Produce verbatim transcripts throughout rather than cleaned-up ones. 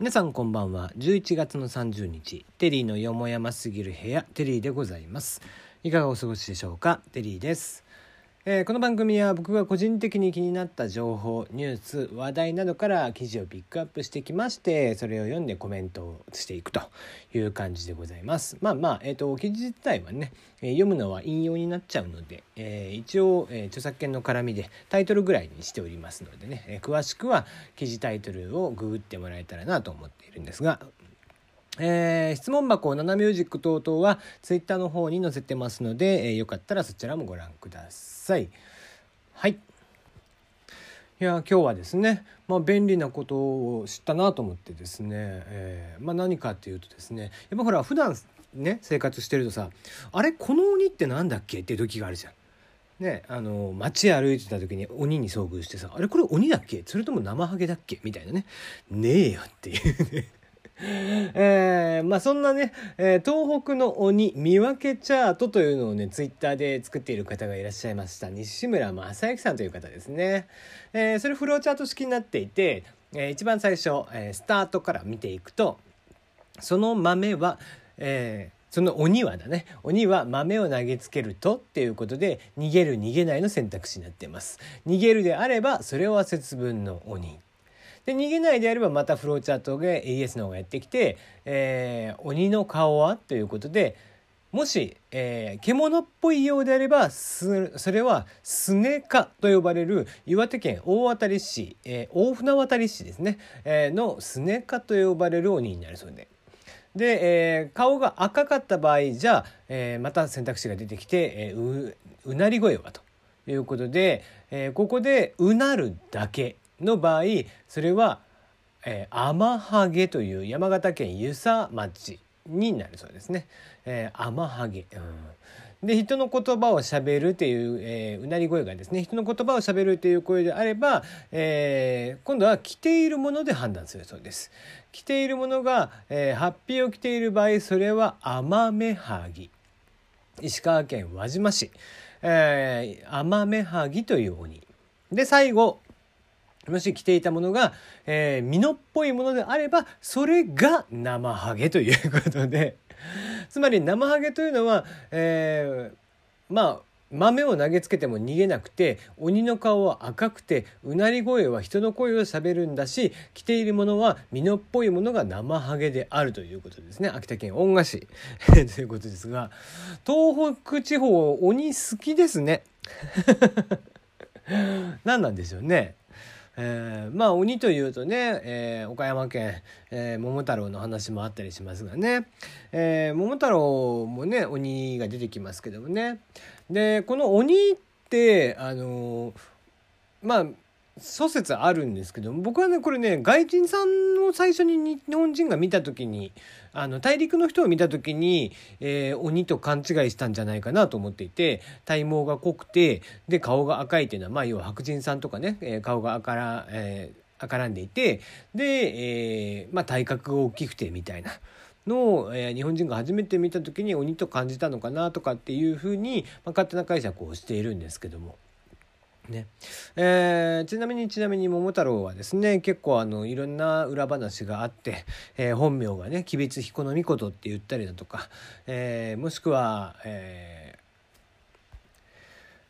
皆さんこんばんは。じゅういちがつのさんじゅうにち、テリーのよもやますぎる部屋、テリーでございます。いかがお過ごしでしょうか。テリーです。えー、この番組は僕が個人的に気になった情報、ニュース、話題などから記事をピックアップしてきまして、それを読んでコメントをしていくという感じでございます。まあまあ、えー、と記事自体はね、えー、読むのは引用になっちゃうので、えー、一応、えー、著作権の絡みでタイトルぐらいにしておりますのでね、えー、詳しくは記事タイトルをググってもらえたらなと思っているんですが、えー、質問箱ナナミュージック等々はツイッターの方に載せてますので、えー、よかったらそちらもご覧ください。はい。いや、今日はですね、まあ、便利なことを知ったなと思ってですね、えーまあ、何かっていうとですね、やっぱほら普段ね生活してるとさ、あれこの鬼ってなんだっけっていう時があるじゃん。ね、あの街歩いてた時に鬼に遭遇してさ、あれこれ鬼だっけ、それとも生ハゲだっけみたいなね、ねえよっていうね。えーまあ、そんなね、えー、東北の鬼見分けチャートというのをねツイッターで作っている方がいらっしゃいました。西村正幸さんという方ですね。えー、それフローチャート式になっていて、えー、一番最初、えー、スタートから見ていくと、その豆は、えーその鬼はだね、鬼は豆を投げつけるとっていうことで、逃げる逃げないの選択肢になっています。逃げるであればそれは節分の鬼で、逃げないであればまたフローチャートで イーエス の方がやってきて、えー、鬼の顔はということで、もし、えー、獣っぽいようであればすそれはスネカと呼ばれる岩手県大渡市、えー、大船渡市ですね、えー、のスネカと呼ばれる鬼になるそうで、で、えー、顔が赤かった場合じゃあ、えー、また選択肢が出てきて、えー、う, うなり声はということで、えー、ここでうなるだけの場合、それは、えー、天ハゲという山形県遊佐町になるそうですね。えー、天ハゲ、うん、で人の言葉をしゃべるという、えー、うなり声がですね、人の言葉をしゃべるという声であれば、えー、今度は着ているもので判断するそうです。着ているものが、えー、ハッピーを着ている場合、それは天目ハギ、石川県輪島市、えー、天目ハギという鬼で、最後もし着ていたものが、えー、ミノっぽいものであればそれが生ハゲということで、つまり生ハゲというのは、えー、まあ豆を投げつけても逃げなくて、鬼の顔は赤くて、うなり声は人の声をしゃべるんだし、着ているものはミノっぽいものが生ハゲであるということですね。秋田県恩賀市ということですが、東北地方鬼好きですね。何なんでしょうね。えー、まあ鬼というとね、えー、岡山県、えー、桃太郎の話もあったりしますがね、えー、桃太郎もね鬼が出てきますけどもね、でこの鬼ってあのー、まあ諸説あるんですけども、僕はねこれね外人さんを最初に日本人が見た時に、あの大陸の人を見た時に、えー、鬼と勘違いしたんじゃないかなと思っていて、体毛が濃くてで顔が赤いっていうのは、まあ要は白人さんとかね、えー、顔が赤ら、えー、赤らんでいてで、えー、まあ体格が大きくてみたいなのを、えー、日本人が初めて見た時に鬼と感じたのかなとかっていうふうに、まあ、勝手な解釈をしているんですけども。ねえー、ちなみにちなみに桃太郎はですね、結構あのいろんな裏話があって、えー、本名がね吉備津彦命って言ったりだとか、えー、もしくは、えー、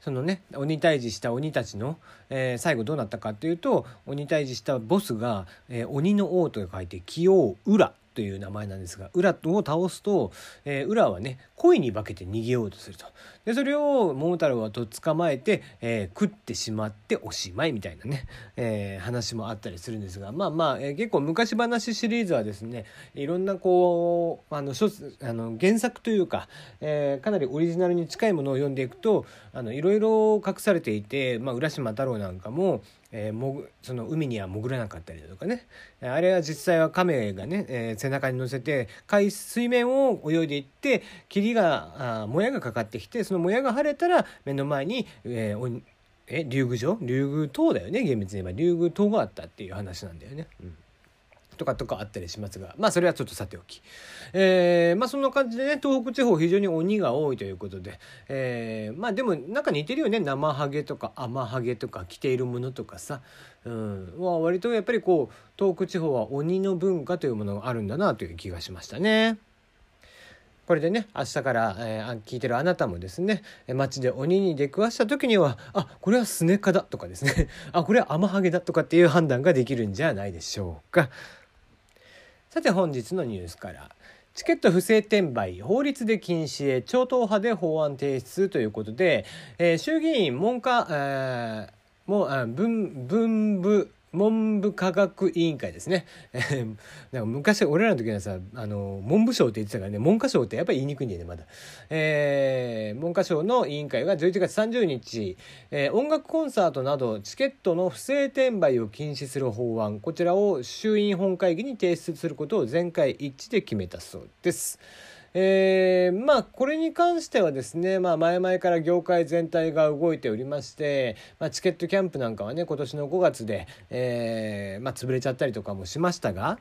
そのね鬼退治した鬼たちの、えー、最後どうなったかというと、鬼退治したボスが、えー、鬼の王と書いて鬼王浦という名前なんですが、ウラを倒すと、えー、ウラはね恋に化けて逃げようとすると、でそれを桃太郎はと捕まえて、えー、食ってしまっておしまいみたいなね、えー、話もあったりするんですが、まあまあ、えー、結構昔話シリーズはですね、いろんなこうあのあの原作というか、えー、かなりオリジナルに近いものを読んでいくと、あのいろいろ隠されていて、まあ、浦島太郎なんかもえー、もその海には潜らなかったりだとかね、あれは実際は亀がね、えー、背中に乗せて海水面を泳いでいって、霧があもやがかかってきて、そのもやが晴れたら目の前に、えー、おえ竜宮城竜宮島だよね、厳密に言えば竜宮島があったっていう話なんだよね。うん、とかとかあったりしますが、まあそれはちょっとさておき、えー、まあそんな感じでね、東北地方非常に鬼が多いということで、えー、まあでもなんか似てるよね、生ハゲとか甘ハゲとか着ているものとかさ、うん、は割とやっぱりこう東北地方は鬼の文化というものがあるんだなという気がしましたね。これでね、明日から、えー、聞いてるあなたもですね、街で鬼に出くわした時には、あ、これはスネカだとかですね、あ、これはアマハゲだとかっていう判断ができるんじゃないでしょうか。さて本日のニュースから、チケット不正転売、法律で禁止へ、超党派で法案提出ということで、えー、衆議院文科、えー、もう文、文部、文部科学委員会ですねなんか昔俺らの時はさ、あの文部省って言ってたからね、文科省ってやっぱり言いにくいんだよねまだ、えー、文科省の委員会がじゅういちがつさんじゅうにち、えー、音楽コンサートなどチケットの不正転売を禁止する法案、こちらを衆院本会議に提出することを全会一致で決めたそうです。えー、まあこれに関してはですね、まあ、前々から業界全体が動いておりまして、まあ、チケットキャンプなんかはね今年のごがつで、えーまあ、潰れちゃったりとかもしましたが、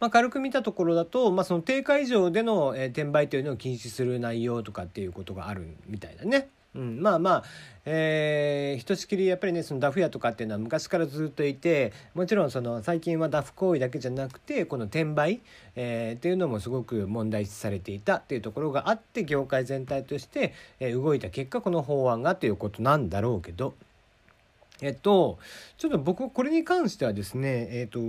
まあ、軽く見たところだと、まあ、その定価以上での、えー、転売というのを禁止する内容とかっていうことがあるみたいだね。うん、まあまあ、えー、ひとしきりやっぱりねそのダフ屋とかっていうのは昔からずっといて、もちろんその最近はダフ行為だけじゃなくてこの転売、えー、っていうのもすごく問題視されていたっていうところがあって、業界全体として、えー、動いた結果この法案がということなんだろうけど、えっとちょっと僕これに関してはですね、えっと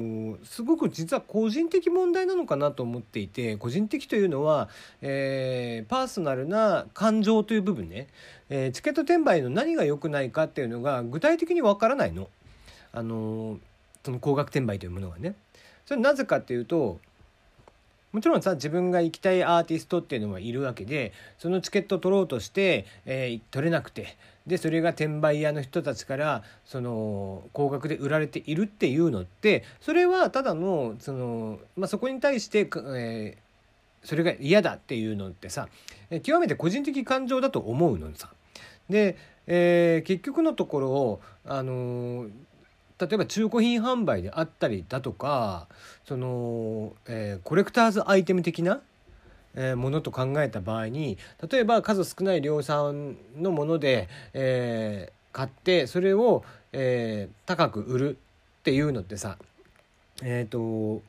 すごく実は個人的問題なのかなと思っていて、個人的というのは、えー、パーソナルな感情という部分ね、えー、チケット転売の何が良くないかっていうのが具体的にわからないの、あのー、その高額転売というものがね。それなぜかっていうと、もちろんさ自分が行きたいアーティストっていうのはいるわけで、そのチケット取ろうとして、えー、取れなくて、でそれが転売屋の人たちからその高額で売られているっていうのって、それはただのその、まあ、そこに対して、えー、それが嫌だっていうのってさ、極めて個人的感情だと思うのさ。で、えー、結局のところ、あのー例えば中古品販売であったりだとか、その、えー、コレクターズアイテム的な、えー、ものと考えた場合に、例えば数少ない量産のもので、えー、買ってそれを、えー、高く売るっていうのってさ、えーと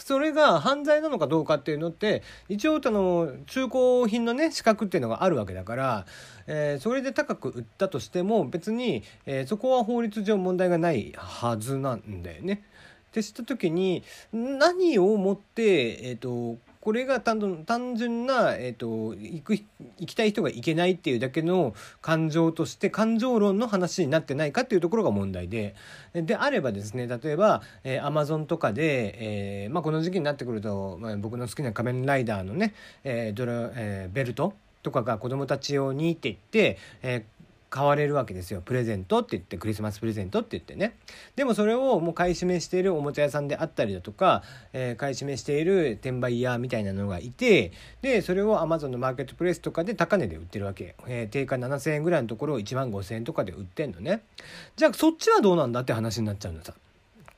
それが犯罪なのかどうかっていうのって、一応あの中古品のね資格っていうのがあるわけだから、えそれで高く売ったとしても別にえそこは法律上問題がないはずなんだよね。ってした時に、何をもってえっとこれが単純な、えー、と行く行きたい人が行けないっていうだけの感情として感情論の話になってないかっていうところが問題で、であればですね、例えば、えー、Amazon とかで、えーまあ、この時期になってくると、まあ、僕の好きな仮面ライダーのね、えードラえー、ベルトとかが子供たち用にって言って、えー買われるわけですよ。プレゼントって言ってクリスマスプレゼントって言ってね。でもそれをもう買い占めしているおもちゃ屋さんであったりだとか、えー、買い占めしている転売屋みたいなのがいて、でそれを Amazon のマーケットプレイスとかで高値で売ってるわけ、えー、定価ななせんえんぐらいのところをいちまんごせんえんとかで売ってんのね。じゃあそっちはどうなんだって話になっちゃうのさ。だ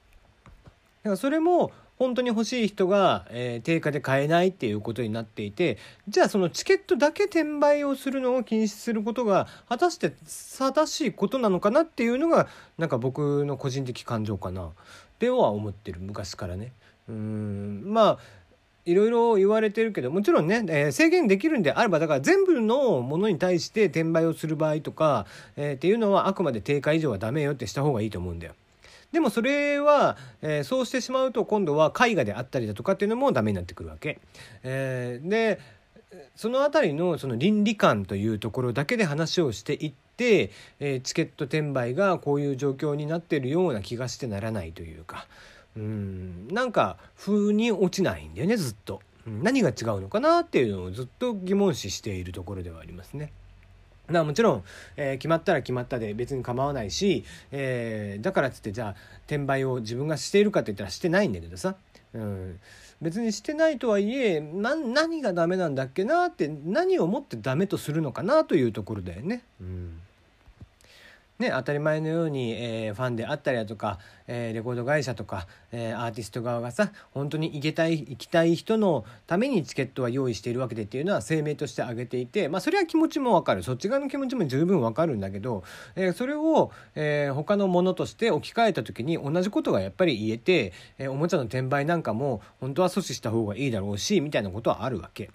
からそれも本当に欲しい人が、えー、定価で買えないっていうことになっていて、じゃあそのチケットだけ転売をするのを禁止することが果たして正しいことなのかなっていうのが、なんか僕の個人的感情かなでは思ってる、昔からね。うーん、まあいろいろ言われてるけど、もちろんね、えー、制限できるんであれば、だから全部のものに対して転売をする場合とか、えー、っていうのはあくまで定価以上はダメよってした方がいいと思うんだよ。でもそれは、えー、そうしてしまうと今度は絵画であったりだとかっていうのもダメになってくるわけ、えー、でそのあたりのその倫理観というところだけで話をしていって、えー、チケット転売がこういう状況になっているような気がしてならないというか、うーん、なんか風に落ちないんだよね、ずっと。何が違うのかなっていうのをずっと疑問視しているところではありますね。なもちろん、えー、決まったら決まったで別に構わないし、えー、だからっつってじゃあ転売を自分がしているかって言ったらしてないんだけどさ、うん、別にしてないとはいえな何がダメなんだっけなって、何をもってダメとするのかなというところだよね。うん、ね、当たり前のように、えー、ファンであったりだとか、えー、レコード会社とか、えー、アーティスト側がさ、本当に行けたい行きたい人のためにチケットは用意しているわけでっていうのは声明として挙げていて、まあそれは気持ちもわかる、そっち側の気持ちも十分わかるんだけど、えー、それを、えー、他のものとして置き換えた時に同じことがやっぱり言えて、えー、おもちゃの転売なんかも本当は阻止した方がいいだろうしみたいなことはあるわけ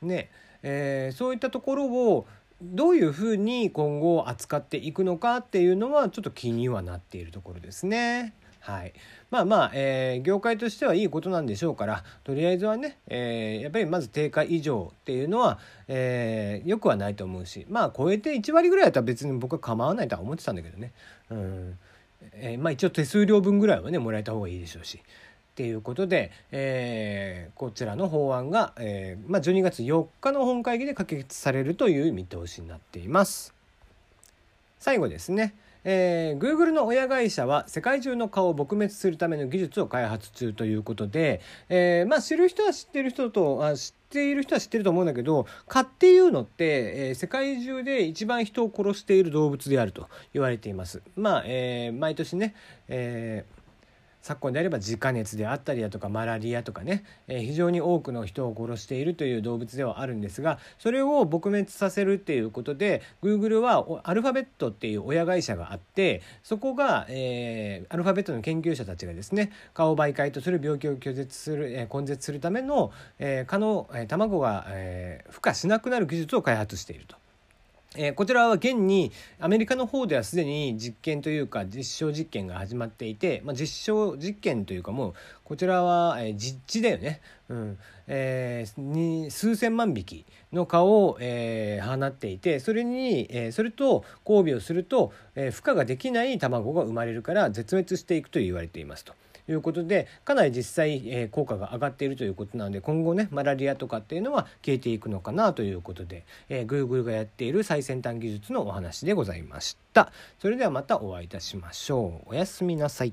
ね、えー、そういったところをどういうふうに今後扱っていくのかっていうのはちょっと気にはなっているところですね。はい、まあまあ、えー、業界としてはいいことなんでしょうから、とりあえずはね、えー、やっぱりまず定価以上っていうのは、えー、よくはないと思うし、まあ超えていち割ぐらいだったら別に僕は構わないとは思ってたんだけどね、うんえー、まあ一応手数料分ぐらいはねもらえた方がいいでしょうしということで、えー、こちらの法案が、えーまあ、じゅうにがつよっかの本会議で可決されるという見通しになっています。最後ですね、えー、Google の親会社は世界中の顔を撲滅するための技術を開発中ということで、えーまあ、知る人は知ってる人とあ知っている人は知ってると思うんだけど、蚊っていうのって、えー、世界中で一番人を殺している動物であると言われています。まあ、えー、毎年ね、えー昨今であれば自家熱であったりだとかマラリアとかね、えー、非常に多くの人を殺しているという動物ではあるんですが、それを撲滅させるっていうことで Google はアルファベットっていう親会社があって、そこが、えー、アルファベットの研究者たちがですね、蚊を媒介とする病気を拒絶する、えー、根絶するための、えー、蚊の、えー、卵が、えー、孵化しなくなる技術を開発していると。えー、こちらは現にアメリカの方ではすでに実験というか実証実験が始まっていて、まあ、実証実験というかもうこちらは実地だよね、うんえー、に数千万匹の蚊を、えー、放っていて、それに、えー、それと交尾をすると、えー、孵化ができない卵が生まれるから絶滅していくと言われていますということで、かなり実際、えー、効果が上がっているということなので、今後ねマラリアとかっていうのは消えていくのかなということで、えー、Google がやっている最先端技術のお話でございました。それではまたお会いいたしましょう。おやすみなさい。